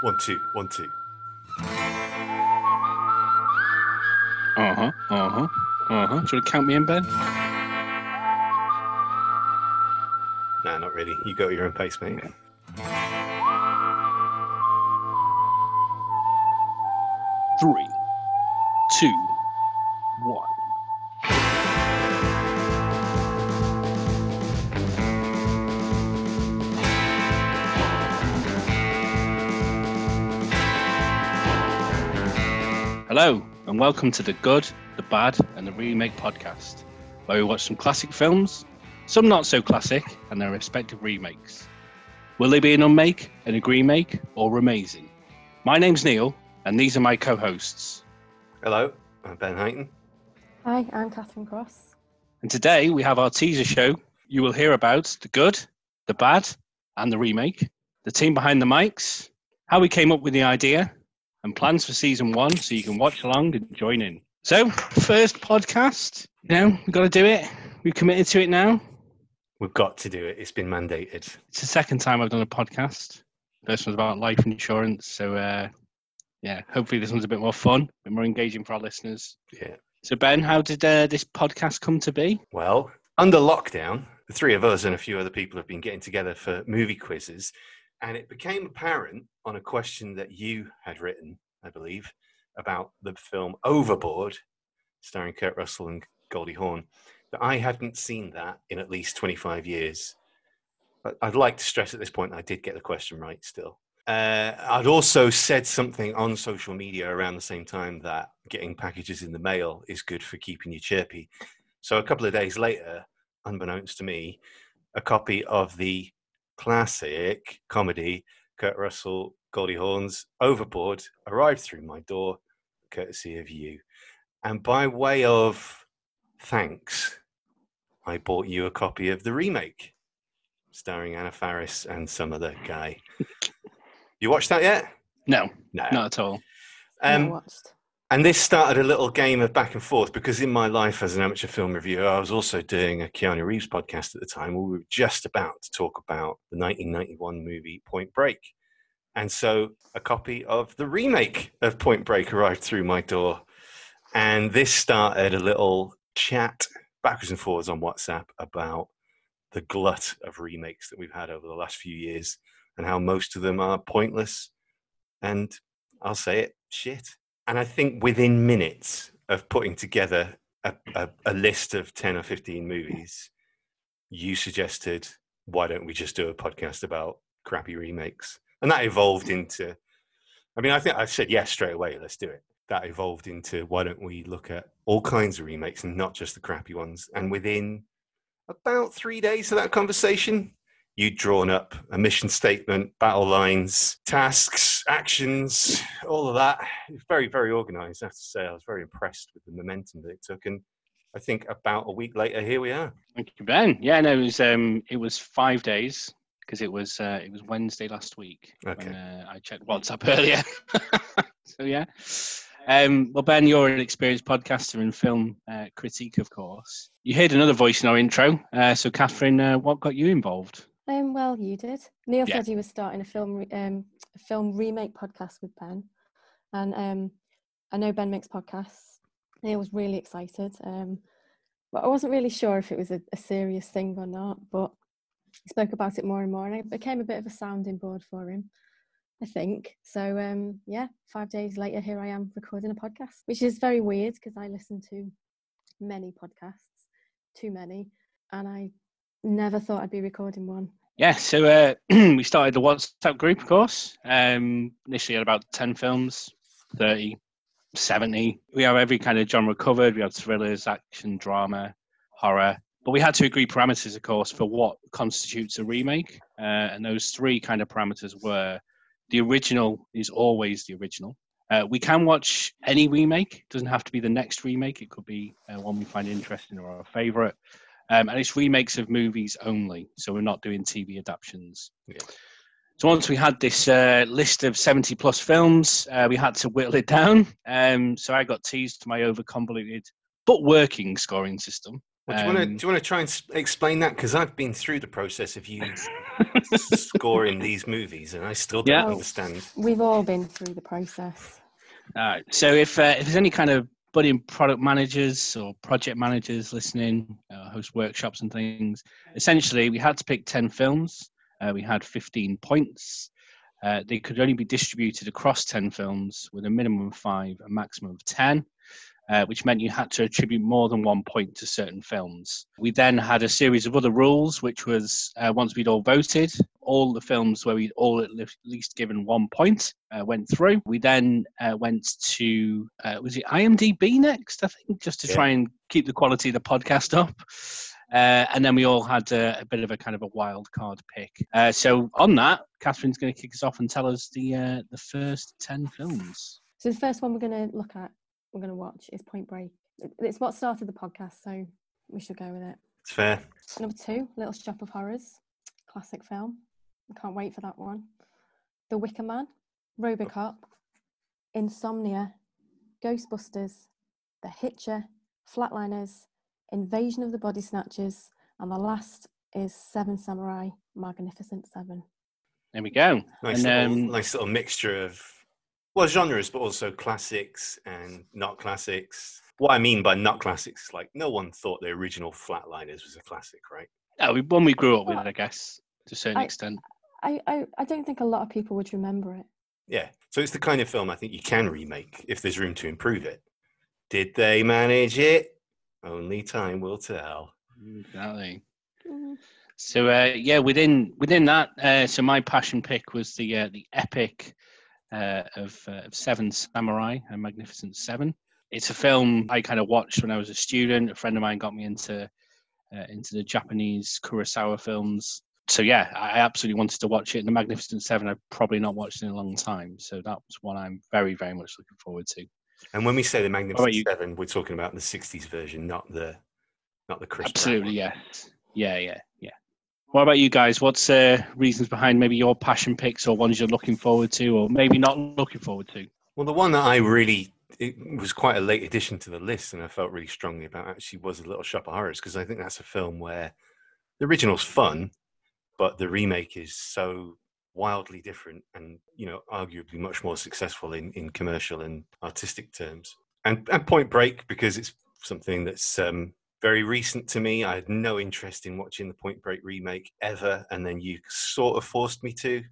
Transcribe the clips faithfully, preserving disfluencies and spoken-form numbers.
One, two, one, two. Uh-huh, uh-huh, uh-huh. Do you want to count me in, Ben? Nah, not really. You go at your own pace, mate. Yeah. Three, two, one. Hello, and welcome to The Good, The Bad and The Remake podcast, where we watch some classic films, some not so classic, and their respective remakes. Will they be an unmake, an agree-make, or remazing? My name's Neil, and these are my co-hosts. Hello, I'm Ben Hayton. Hi, I'm Catherine Cross. And today we have our teaser show. You will hear about the good, the bad, and the remake, the team behind the mics, how we came up with the idea, and plans for season one, so you can watch along and join in. So, first podcast, you know, we've got to do it. We've committed to it now. We've got to do it. It's been mandated. It's the second time I've done a podcast. First one's about life insurance, so... uh Yeah, hopefully this one's a bit more fun and more engaging for our listeners. Yeah. So, Ben, how did uh, this podcast come to be? Well, under lockdown, the three of us and a few other people have been getting together for movie quizzes, and it became apparent on a question that you had written, I believe, about the film Overboard, starring Kurt Russell and Goldie Hawn, that I hadn't seen that in at least twenty-five years. But I'd like to stress at this point that I did get the question right still. Uh, I'd also said something on social media around the same time that getting packages in the mail is good for keeping you chirpy. So a couple of days later, unbeknownst to me, a copy of the classic comedy Kurt Russell, Goldie Hawn's Overboard arrived through my door, courtesy of you. And by way of thanks, I bought you a copy of the remake, starring Anna Faris and some other guy. You watched that yet? No, no, not at all. Um, watched. And this started a little game of back and forth, because in my life as an amateur film reviewer, I was also doing a Keanu Reeves podcast at the time, where we were just about to talk about the nineteen ninety-one movie Point Break. And so a copy of the remake of Point Break arrived through my door. And this started a little chat backwards and forwards on WhatsApp about the glut of remakes that we've had over the last few years, and how most of them are pointless, and I'll say it, shit. And I think within minutes of putting together a, a, a list of ten or fifteen movies, you suggested, why don't we just do a podcast about crappy remakes? And that evolved into, I mean, I think I said, yes, straight away, let's do it. That evolved into, why don't we look at all kinds of remakes and not just the crappy ones? And within about three days of that conversation, you'd drawn up a mission statement, battle lines, tasks, actions, all of that. It was very, very organised, I have to say. I was very impressed with the momentum that it took. And I think about a week later, here we are. Thank you, Ben. Yeah, no, it was um, it was five days because it was uh, it was Wednesday last week. Okay. When, uh, I checked WhatsApp earlier. So, yeah. Um, well, Ben, you're an experienced podcaster and film uh, critique, of course. You heard another voice in our intro. Uh, so, Catherine, uh, what got you involved? Um, well, you did. Neil yeah. said he was starting a film re- um, a film remake podcast with Ben. And um, I know Ben makes podcasts. Neil was really excited. Um, but I wasn't really sure if it was a, a serious thing or not. But he spoke about it more and more. And it became a bit of a sounding board for him, I think. So, um, yeah, five days later, here I am recording a podcast, which is very weird because I listen to many podcasts, too many. And I never thought I'd be recording one. Yeah, so uh, we started the WhatsApp group, of course. Um, initially had about ten films, thirty, seventy. We have every kind of genre covered. We had thrillers, action, drama, horror. But we had to agree parameters, of course, for what constitutes a remake. Uh, and those three kind of parameters were the original is always the original. Uh, we can watch any remake. It doesn't have to be the next remake. It could be uh, one we find interesting or our favourite. Um, and it's remakes of movies only, so we're not doing T V adaptions. Yeah. So once we had this uh, list of seventy-plus films, uh, we had to whittle it down. Um, so I got teased to my over-convoluted but working scoring system, Well, do you um, want to do you want to try and explain that? Because I've been through the process of you scoring these movies, and I still don't yeah. understand. We've all been through the process. All right. So if uh, if there's any kind of budding product managers or project managers listening, uh, host workshops and things, essentially we had to pick ten films. Uh, we had fifteen points. Uh, they could only be distributed across ten films with a minimum of five, a maximum of ten. Uh, which meant you had to attribute more than one point to certain films. We then had a series of other rules, which was uh, once we'd all voted, all the films where we'd all at least given one point uh, went through. We then uh, went to, uh, was it I M D B next, I think, just to yeah. try and keep the quality of the podcast up. Uh, and then we all had a, a bit of a kind of a wild card pick. Uh, so on that, Catherine's going to kick us off and tell us the uh, the first ten films. So the first one we're going to look at, we're going to watch is Point Break. It's what started the podcast, so we should go with it. It's fair. Number two, Little Shop of Horrors. Classic film. I can't wait for that one. The Wicker Man, Robocop, Insomnia, Ghostbusters, The Hitcher, Flatliners, Invasion of the Body Snatchers, and the last is Seven Samurai, Magnificent Seven. There we go. Nice, and, little, um, nice little mixture of... well, genres, but also classics and not classics. What I mean by not classics is like no one thought the original Flatliners was a classic, right? No, we, one we grew up well, with, I guess, to a certain I, extent. I, I, I don't think a lot of people would remember it. Yeah, so it's the kind of film I think you can remake if there's room to improve it. Did they manage it? Only time will tell. Exactly. Mm. So, uh, yeah, within within that, uh, so my passion pick was the uh, the epic... Uh, of, uh, of Seven Samurai and Magnificent Seven. It's a film I kind of watched when I was a student. A friend of mine got me into uh, into the Japanese Kurosawa films. So yeah, I absolutely wanted to watch it. And the Magnificent Seven, I've probably not watched in a long time. So that was one I'm very, very much looking forward to. And when we say the Magnificent Seven, we're talking about the sixties version, not the not the Chris Absolutely, Brown one. yeah, yeah, yeah, yeah. What about you guys? What's uh, reasons behind maybe your passion picks or ones you're looking forward to or maybe not looking forward to? Well, the one that I really, it was quite a late addition to the list and I felt really strongly about actually was A Little Shop of Horrors, because I think that's a film where the original's fun, but the remake is so wildly different and, you know, arguably much more successful in, in commercial and artistic terms. And, and Point Break, because it's something that's... Um, very recent to me. I had no interest in watching the Point Break remake ever, and then you sort of forced me to.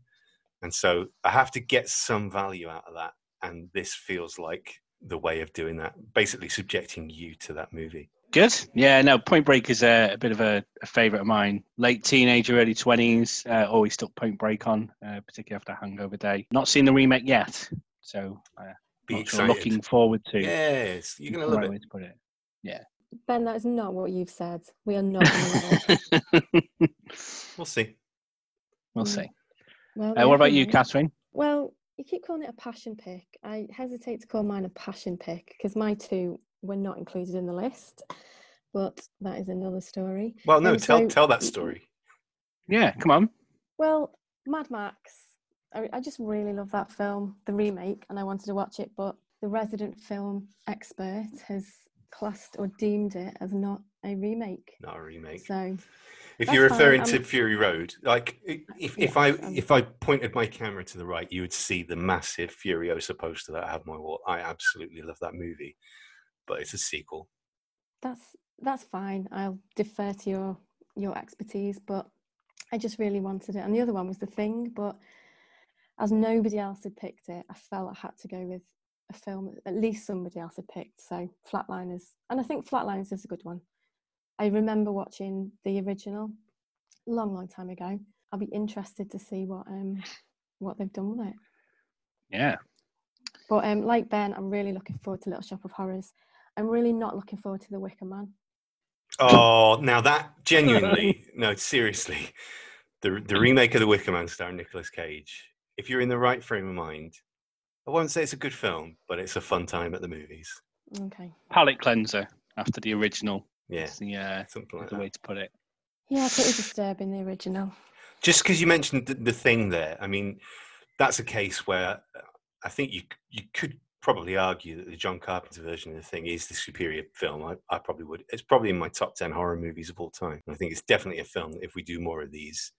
And so I have to get some value out of that. And this feels like the way of doing that, basically subjecting you to that movie. Good. Yeah, no, Point Break is a, a bit of a, a favourite of mine. Late teenager, early twenties, uh, always stuck Point Break on, uh, particularly after Hangover Day. Not seen the remake yet, so uh, Be sure looking forward to. Yes, you're going to love right it. Way to put it. Yeah. Ben, that is not what you've said. We are not going to love it. We'll see. We'll see. Well, uh, what about you, Catherine? Well, you keep calling it a passion pick. I hesitate to call mine a passion pick because my two were not included in the list. But that is another story. Well, no, um, tell so, tell that story. Yeah, come on. Well, Mad Max. I, I just really love that film, the remake, and I wanted to watch it, but the resident film expert has... classed or deemed it as not a remake. Not a remake. So, if you're referring fine, to Fury Road, like if, yes, if I um, if I pointed my camera to the right, you would see the massive Furiosa poster that I have on my wall. I absolutely love that movie, but it's a sequel. That's that's fine. I'll defer to your your expertise, but I just really wanted it. And the other one was The Thing, but as nobody else had picked it, I felt I had to go with a film that at least somebody else had picked, so Flatliners. And I think Flatliners is a good one. I remember watching the original a long, long time ago. I'll be interested to see what um what they've done with it. Yeah. But um, like Ben, I'm really looking forward to Little Shop of Horrors. I'm really not looking forward to The Wicker Man. Oh, now that genuinely, no, seriously, the the remake of The Wicker Man starring Nicolas Cage. If you're in the right frame of mind. I won't say it's a good film, but it's a fun time at the movies. Okay. Palette cleanser after the original. Yeah. Yeah, uh, something like the that. Way to put it. Yeah, pretty disturbing, the original. Just because you mentioned the, the thing there, I mean, that's a case where I think you you could probably argue that the John Carpenter version of the thing is the superior film. I, I probably would. It's probably in my top ten horror movies of all time. And I think it's definitely a film that if we do more of these,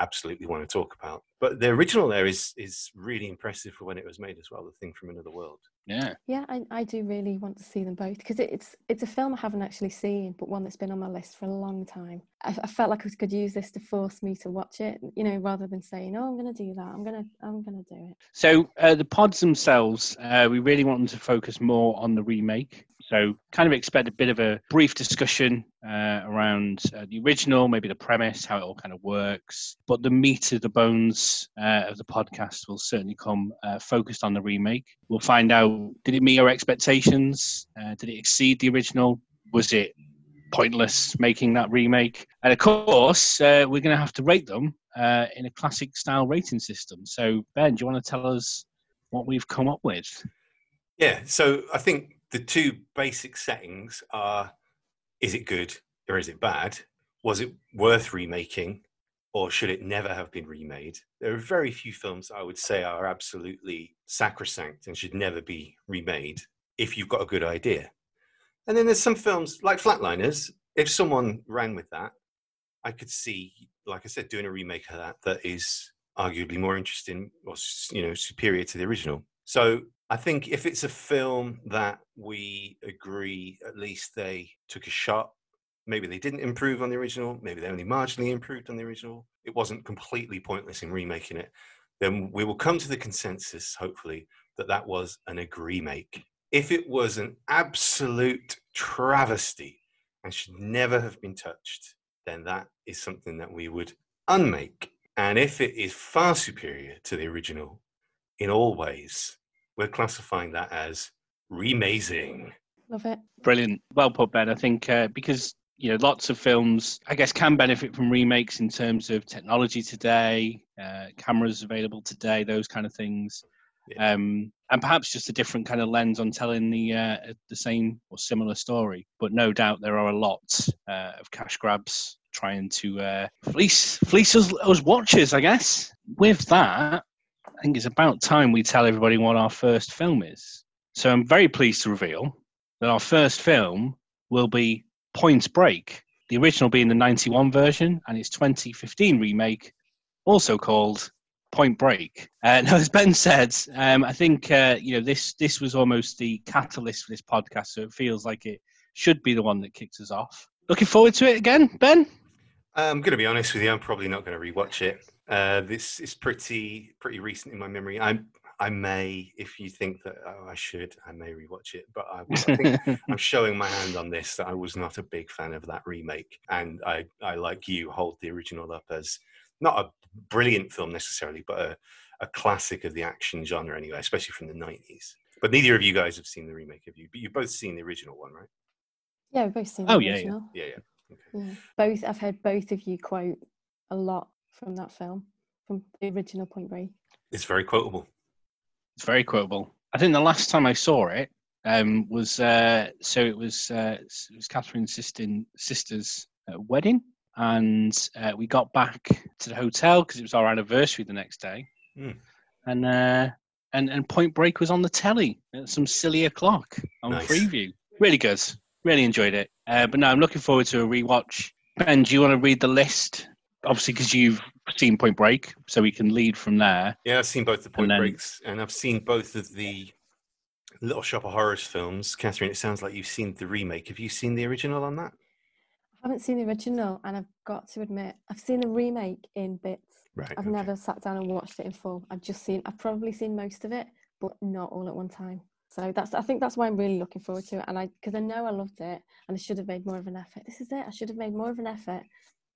absolutely want to talk about. But the original there is is really impressive for when it was made as well, The Thing from Another World. Yeah. Yeah, I, I do really want to see them both, because it, it's it's a film I haven't actually seen, but one that's been on my list for a long time. I, I felt like I could use this to force me to watch it, you know, rather than saying, oh, I'm going to do that, I'm going to I'm going to do it. So uh, the pods themselves, uh, we really want them to focus more on the remake. So kind of expect a bit of a brief discussion uh, around uh, the original, maybe the premise, how it all kind of works. But the meat of the bones uh, of the podcast will certainly come uh, focused on the remake. We'll find out, did it meet our expectations? Uh, did it exceed the original? Was it pointless making that remake? And of course, uh, we're going to have to rate them uh, in a classic style rating system. So Ben, do you want to tell us what we've come up with? Yeah, so I think the two basic settings are, is it good or is it bad? Was it worth remaking or should it never have been remade? There are very few films I would say are absolutely sacrosanct and should never be remade if you've got a good idea. And then there's some films like Flatliners. If someone ran with that, I could see, like I said, doing a remake of that that is arguably more interesting or, you know, superior to the original. So I think if it's a film that we agree, at least they took a shot, maybe they didn't improve on the original, maybe they only marginally improved on the original, it wasn't completely pointless in remaking it, then we will come to the consensus, hopefully, that that was an agree-make. If it was an absolute travesty and should never have been touched, then that is something that we would unmake. And if it is far superior to the original in all ways, we're classifying that as remazing. Love it. Brilliant. Well put, Ben. I think uh, because, you know, lots of films, I guess, can benefit from remakes in terms of technology today, uh, cameras available today, those kind of things. Yeah. Um, and perhaps just a different kind of lens on telling the uh, the same or similar story. But no doubt there are a lot uh, of cash grabs trying to uh, fleece, fleece us, us watchers, I guess. With that, I think it's about time we tell everybody what our first film is. So I'm very pleased to reveal that our first film will be Point Break, the original being the ninety-one version and its twenty fifteen remake, also called Point Break. Uh, now, as Ben said, um, I think uh, you know this this was almost the catalyst for this podcast, so it feels like it should be the one that kicks us off. Looking forward to it again, Ben? I'm going to be honest with you, I'm probably not going to rewatch it. Uh, this is pretty pretty recent in my memory. I I may, if you think that oh, I should, I may rewatch it. But I, I think I'm showing my hand on this that I was not a big fan of that remake. And I, I like you, hold the original up as not a brilliant film necessarily, but a, a classic of the action genre anyway, especially from the nineties. But neither of you guys have seen the remake, have you? But you've both seen the original one, right? Yeah, we've both seen the oh, original. Yeah, yeah. yeah, yeah. Okay. yeah. Both, I've heard both of you quote a lot from that film, from the original Point Break. It's very quotable. It's very quotable. I think the last time I saw it um, was, uh, so it was uh, it was Catherine's sister's uh, wedding, and uh, we got back to the hotel because it was our anniversary the next day, mm. and, uh, and and Point Break was on the telly at some silly o'clock on nice. Freeview. Really good. Really enjoyed it. Uh, but no, I'm looking forward to a rewatch. Ben, do you want to read the list? Obviously, because you've seen Point Break, so we can lead from there. Yeah, I've seen both the Point and then... Breaks, and I've seen both of the Little Shop of Horrors films. Catherine, it sounds like you've seen the remake. Have you seen the original on that? I haven't seen the original, and I've got to admit, I've seen the remake in bits. Right, I've okay. never sat down and watched it in full. I've just seen, I've probably seen most of it, but not all at one time. So that's, I think that's why I'm really looking forward to it, and I because I know I loved it, and I should have made more of an effort. This is it. I should have made more of an effort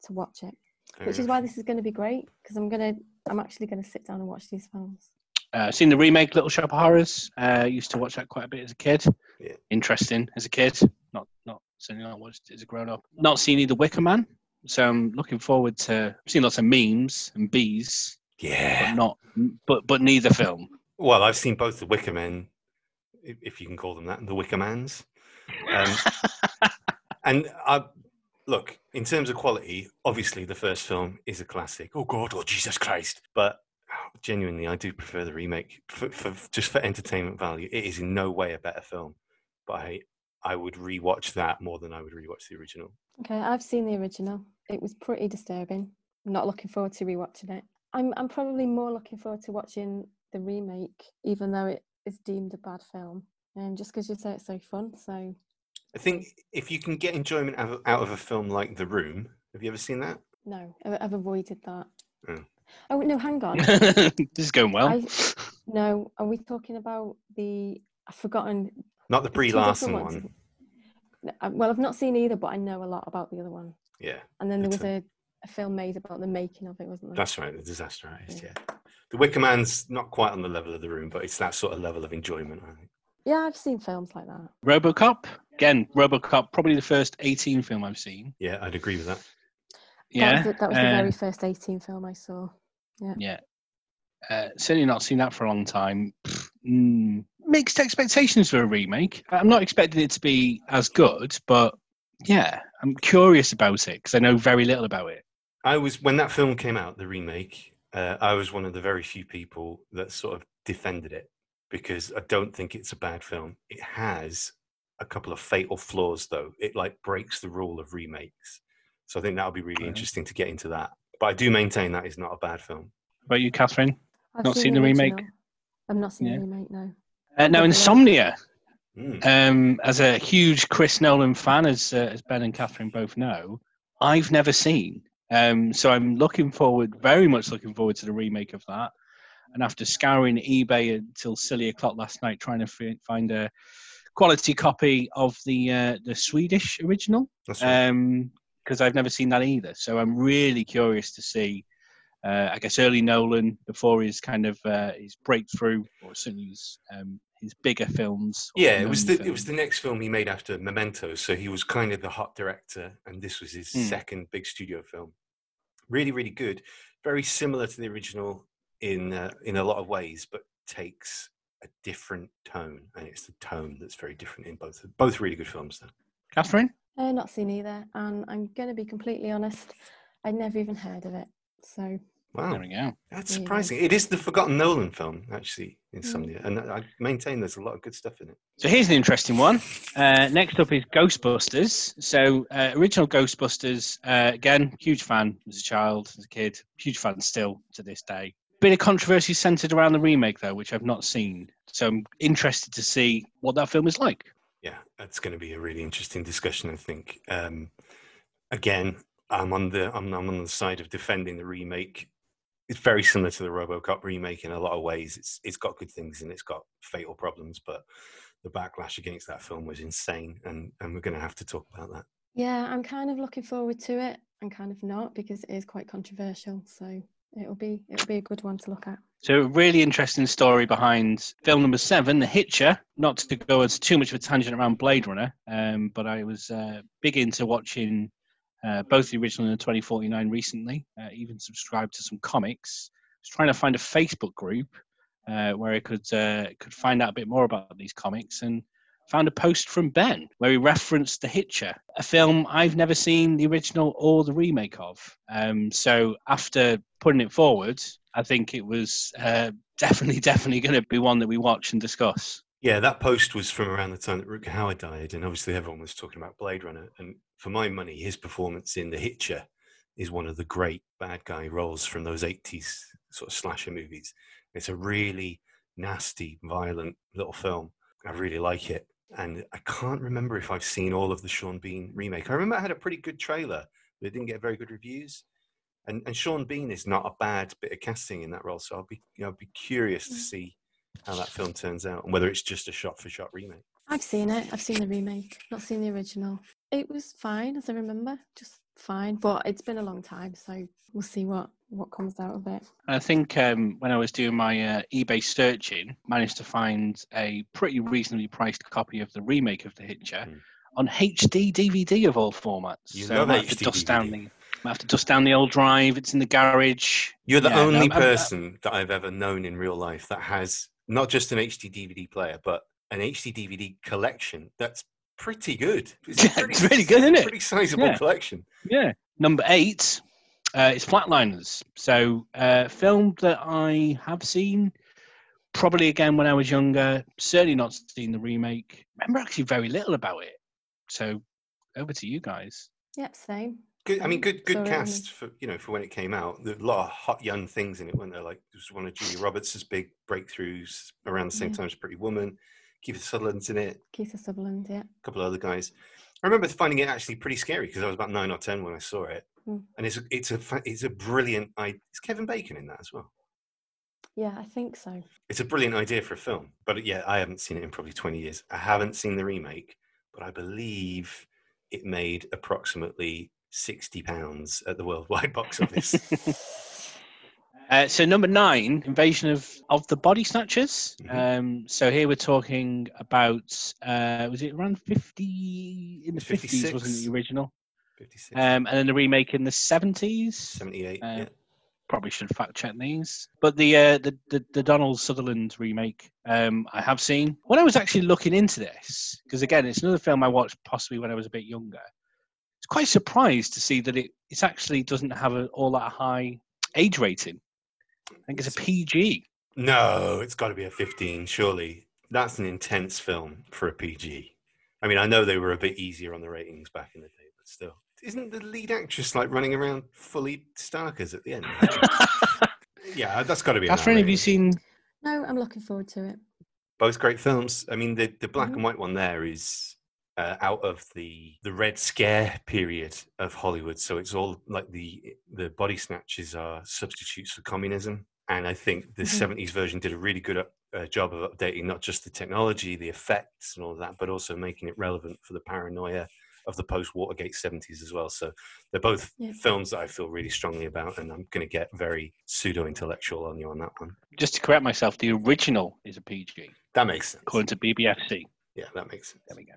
to watch it. Fair Which enough. Is why this is going to be great, because I'm going to, I'm actually going to sit down and watch these films. Uh, seen the remake, Little Shop of Horrors. Uh, used to watch that quite a bit as a kid. Yeah. Interesting as a kid. Not, not certainly not watched it as a grown up. Not seen either Wicker Man. So I'm looking forward to. I've seen lots of memes and bees. Yeah. But not, but but neither film. Well, I've seen both the Wicker Men, if you can call them that, and the Wicker Mans. Um, and I. Look, in terms of quality, obviously the first film is a classic. Oh God, oh Jesus Christ. But genuinely, I do prefer the remake for, for just for entertainment value. It is in no way a better film, but I I would rewatch that more than I would rewatch the original. Okay, I've seen the original. It was pretty disturbing. I'm not looking forward to rewatching it. I'm I'm probably more looking forward to watching the remake, even though it is deemed a bad film, and um, just because you say it's so fun. So I think if you can get enjoyment out of, out of a film like The Room, have you ever seen that? No, I've, I've avoided that. Oh. Oh, no, hang on. This is going well. I, no, are we talking about the... I've forgotten... Not the Brie Larson one. Well, I've not seen either, but I know a lot about the other one. Yeah. And then there was a, a film made about the making of it, wasn't there? That's right, The Disaster Artist, yeah. yeah. The Wicker Man's not quite on the level of The Room, but it's that sort of level of enjoyment, I think. Yeah, I've seen films like that. RoboCop? Again, RoboCop, probably the first eighteen film I've seen. Yeah, I'd agree with that. Yeah, that was, that was uh, the very first eighteen film I saw. Yeah, yeah. Uh, certainly not seen that for a long time. Mm, mixed expectations for a remake. I'm not expecting it to be as good, but yeah, I'm curious about it because I know very little about it. I was when that film came out, the remake. Uh, I was one of the very few people that sort of defended it because I don't think it's a bad film. It has a couple of fatal flaws, though. It like breaks the rule of remakes. So I think that'll be really yeah. interesting to get into that. But I do maintain that is not a bad film. What about you, Catherine? I've not seen, seen the remake? I've not seen yeah. the remake, no. Uh, now, Insomnia. Mm. Um, as a huge Chris Nolan fan, as, uh, as Ben and Catherine both know, I've never seen. Um, so I'm looking forward, very much looking forward to the remake of that. And after scouring eBay until silly o'clock last night, trying to f- find a quality copy of the uh, the Swedish original. That's right. Um, because I've never seen that either. So I'm really curious to see, uh, I guess, early Nolan before his kind of uh, his breakthrough, or certainly his, um, his bigger films. Yeah, it was the films. It was the next film he made after Memento. So he was kind of the hot director, and this was his mm. second big studio film. Really, really good. Very similar to the original in uh, in a lot of ways, but takes a different tone, and it's the tone that's very different in both. Both really good films, though. Catherine? Uh, not seen either, and I'm going to be completely honest, I'd never even heard of it. So wow, there we go. That's surprising. Yeah. It is the forgotten Nolan film, actually, in some mm. and I maintain there's a lot of good stuff in it. So here's an interesting one. Uh, next up is Ghostbusters. So uh, original Ghostbusters, uh, again, huge fan as a child, as a kid, huge fan still to this day. Bit of controversy centered around the remake though, which I've not seen. So I'm interested to see what that film is like. Yeah, that's going to be a really interesting discussion, I think. Um, again, I'm on the I'm, I'm on the side of defending the remake. It's very similar to the RoboCop remake in a lot of ways. It's it's got good things and it's got fatal problems, but the backlash against that film was insane, and, and we're going to have to talk about that. Yeah, I'm kind of looking forward to it, and kind of not, because it is quite controversial. So it'll be it'll be a good one to look at. So really interesting story behind film number seven, The Hitcher. Not to go into too much of a tangent around Blade Runner, um, but I was uh, big into watching uh, both the original and the twenty forty-nine recently, uh, even subscribed to some comics. I was trying to find a Facebook group uh, where I could, uh, could find out a bit more about these comics, and found a post from Ben where he referenced The Hitcher, a film I've never seen the original or the remake of. Um, so after putting it forward, I think it was uh, definitely, definitely going to be one that we watch and discuss. Yeah, that post was from around the time that Rutger Hauer died, and obviously everyone was talking about Blade Runner. And for my money, his performance in The Hitcher is one of the great bad guy roles from those eighties sort of slasher movies. It's a really nasty, violent little film. I really like it. And I can't remember if I've seen all of the Sean Bean remake. I remember I had a pretty good trailer, but it didn't get very good reviews. And, and Sean Bean is not a bad bit of casting in that role, so I'll be, you know, I'll be curious to see how that film turns out and whether it's just a shot-for-shot remake. I've seen it. I've seen the remake, not seen the original. It was fine, as I remember, just fine. But it's been a long time, so we'll see what, what comes out of it. I think um, when I was doing my uh, eBay searching, managed to find a pretty reasonably priced copy of the remake of The Hitcher mm. on H D D V D of all formats. You so love H D dust down the. I have to dust down the old drive. It's in the garage. You're the yeah, only no, I'm, person I'm, I'm, that I've ever known in real life that has not just an H D D V D player, but an H D D V D collection. That's pretty good. It's, yeah, pretty, it's really good, isn't it? Pretty sizable yeah. collection. Yeah. Number eight Uh, it's Flatliners. So uh, film that I have seen, probably again when I was younger, certainly not seen the remake. I remember actually very little about it. So over to you guys. Yep, same. Good, I mean, good good Sorry. cast for, you know, for when it came out. There were a lot of hot young things in it, weren't there? Like, it was one of Julie Roberts' big breakthroughs around the same yeah. time as Pretty Woman. Keith Sutherland's in it. Keith Sutherland, yeah. A couple of other guys. I remember finding it actually pretty scary because I was about nine or ten when I saw it. Mm. And it's a, it's a it's a brilliant idea. Is Kevin Bacon in that as well? Yeah, I think so. It's a brilliant idea for a film. But yeah, I haven't seen it in probably twenty years. I haven't seen the remake, but I believe it made approximately sixty pounds at the worldwide box office. uh, so number nine, Invasion of, of the Body Snatchers. Mm-hmm. Um, so here we're talking about, uh, was it around fifty, in the fifty-six. fifties, wasn't it, the original? fifty-six. Um, and then the remake in the seventies. seventy-eight, uh, yeah. Probably should fact check these. But the, uh, the, the, the Donald Sutherland remake um, I have seen. When I was actually looking into this, because again, it's another film I watched possibly when I was a bit younger, quite surprised to see that it it's actually doesn't have a, all that high age rating. I think it's a P G. No, it's got to be a fifteen, surely. That's an intense film for a P G. I mean, I know they were a bit easier on the ratings back in the day, but still. Isn't the lead actress like running around fully starkers at the end? Yeah, that's got to be. Catherine, have you seen? No, I'm looking forward to it. Both great films. I mean, the the black mm-hmm. and white one there is Uh, out of the the Red Scare period of Hollywood, so it's all like the the body snatchers are substitutes for communism, and I think the mm-hmm. seventies version did a really good up, uh, job of updating not just the technology, the effects, and all of that, but also making it relevant for the paranoia of the post-Watergate seventies as well. So they're both yeah. films that I feel really strongly about, and I'm going to get very pseudo-intellectual on you on that one. Just to correct myself, the original is a P G. That makes sense. According to B B F C. Yeah, that makes sense. There we go.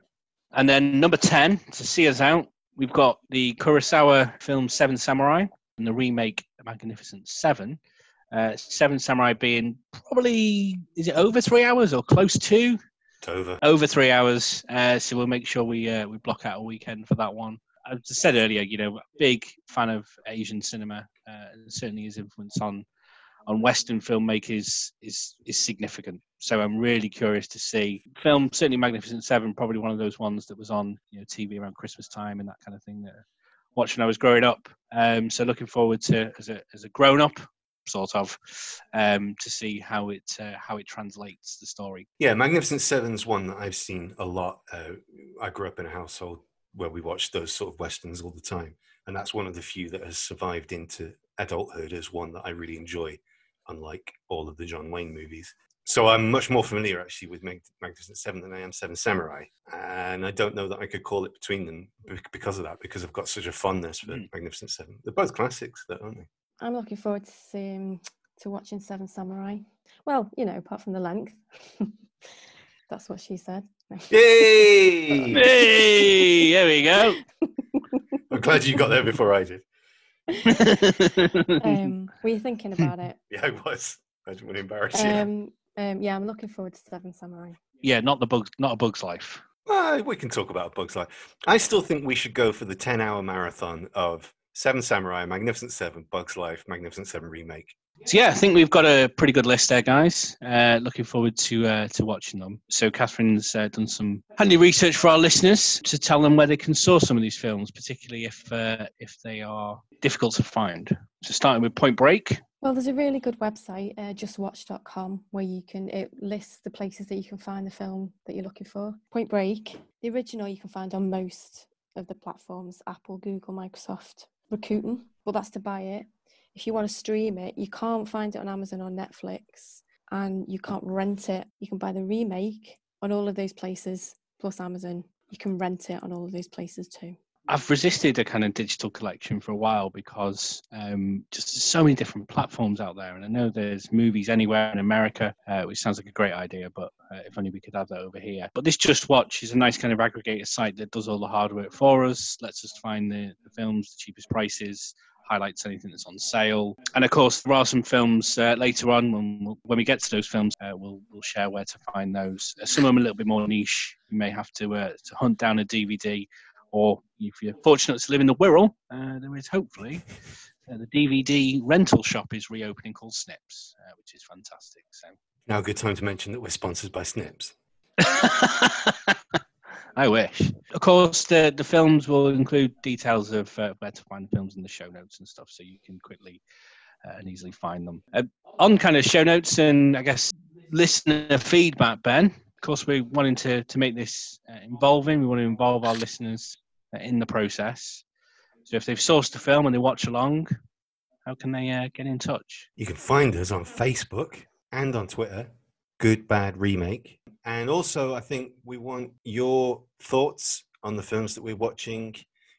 And then number ten, to see us out, we've got the Kurosawa film Seven Samurai and the remake The Magnificent Seven. Uh, Seven Samurai being probably, is it over three hours or close to? It's over. Over three hours. Uh, so we'll make sure we uh, we block out a weekend for that one. As I said earlier, you know, big fan of Asian cinema. Uh, certainly his influence on, on Western filmmakers is is significant. So I'm really curious to see film, certainly Magnificent Seven, probably one of those ones that was on, you know, T V around Christmas time and that kind of thing that I watched when I was growing up. Um, so looking forward to, as a as a grown up, sort of, um, to see how it uh, how it translates the story. Yeah, Magnificent Seven's one that I've seen a lot. Uh, I grew up in a household where we watched those sort of westerns all the time, and that's one of the few that has survived into adulthood as one that I really enjoy, unlike all of the John Wayne movies. So I'm much more familiar actually with Mag- Magnificent Seven than I am Seven Samurai. And I don't know that I could call it between them because of that, because I've got such a fondness for mm. Magnificent Seven. They're both classics though, aren't they? I'm looking forward to seeing, to watching Seven Samurai. Well, you know, apart from the length. That's what she said. Yay! Hey! There we go. I'm glad you got there before I did. um, were you thinking about it? Yeah, I was. I didn't want to embarrass you. Um, Um, yeah, I'm looking forward to Seven Samurai. Yeah, not the bugs, not a Bug's Life. Well, we can talk about a Bug's Life. I still think we should go for the ten-hour marathon of Seven Samurai, Magnificent Seven, Bug's Life, Magnificent Seven remake. So yeah, I think we've got a pretty good list there, guys. Uh, looking forward to uh, to watching them. So Catherine's uh, done some handy research for our listeners to tell them where they can source some of these films, particularly if uh, if they are difficult to find. So starting with Point Break. Well, there's a really good website, uh, just watch dot com, where you can, it lists the places that you can find the film that you're looking for. Point Break, the original you can find on most of the platforms, Apple, Google, Microsoft, Rakuten, but that's to buy it. If you want to stream it, you can't find it on Amazon or Netflix, and you can't rent it. You can buy the remake on all of those places, plus Amazon. You can rent it on all of those places too. I've resisted a kind of digital collection for a while because um, just so many different platforms out there. And I know there's Movies Anywhere in America, uh, which sounds like a great idea, but uh, if only we could have that over here. But this Just Watch is a nice kind of aggregator site that does all the hard work for us, lets us find the, the films, the cheapest prices, highlights anything that's on sale. And of course, there are some films uh, later on when, we'll, when we get to those films, uh, we'll, we'll share where to find those. Some of them are a little bit more niche. You may have to, uh, to hunt down a D V D. Or if you're fortunate to live in the Wirral, uh, there is hopefully uh, the D V D rental shop is reopening called Snips, uh, which is fantastic. So now a good time to mention that we're sponsored by Snips. I wish. Of course, the, the films will include details of uh, where to find the films in the show notes and stuff, so you can quickly uh, and easily find them. Uh, on kind of show notes and, I guess, listener feedback, Ben, of course, we're wanting to, to make this uh, involving. We want to involve our listeners uh, in the process. So if they've sourced the film and they watch along, how can they uh, get in touch? You can find us on Facebook and on Twitter, Good Bad Remake. And also, I think we want your thoughts on the films that we're watching.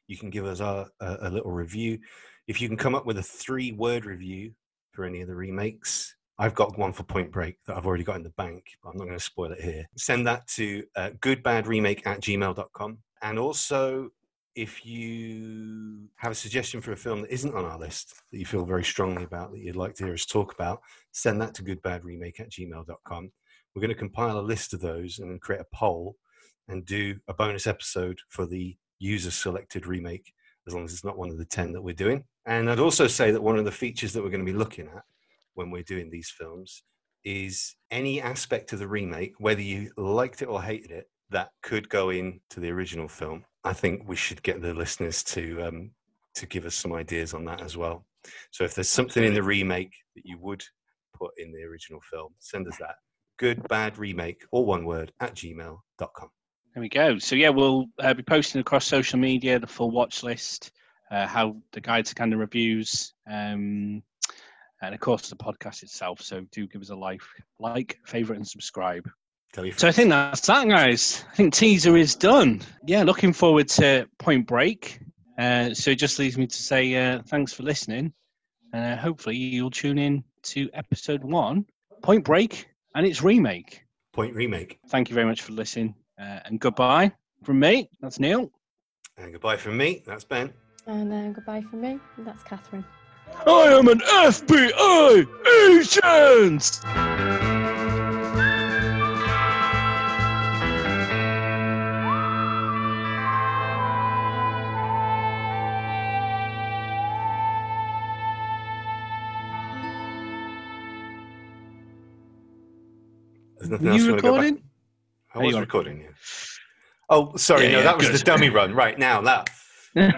You can give us a, a, a little review. If you can come up with a three-word review for any of the remakes. I've got one for Point Break that I've already got in the bank, but I'm not going to spoil it here. Send that to uh, good bad remake at gmail dot com. And also, if you have a suggestion for a film that isn't on our list, that you feel very strongly about, that you'd like to hear us talk about, send that to good bad remake at gmail dot com. We're going to compile a list of those and then create a poll and do a bonus episode for the user-selected remake, as long as it's not one of the ten that we're doing. And I'd also say that one of the features that we're going to be looking at when we're doing these films is any aspect of the remake, whether you liked it or hated it, that could go into the original film. I think we should get the listeners to um, to give us some ideas on that as well. So if there's something in the remake that you would put in the original film, send us that. goodbadremake, all one word, at gmail dot com. There we go. So yeah, we'll uh, be posting across social media the full watch list, uh, how the guide to kind of reviews, um, and of course the podcast itself. So do give us a like, like, favorite, and subscribe. Tell your friends. So I think that's that, guys. I think teaser is done. Yeah, looking forward to Point Break. Uh, so it just leaves me to say uh, thanks for listening. Uh, hopefully you'll tune in to episode one, Point Break. And it's remake. Point Remake. Thank you very much for listening. Uh, and goodbye from me. That's Neil. And goodbye from me. That's Ben. And uh, goodbye from me. That's Catherine. I am an F B I agent! Are you recording? I was recording, yeah. Oh, sorry, yeah, no, yeah, that was good. The dummy run. Right, now, that.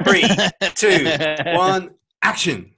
Three, two, one, action!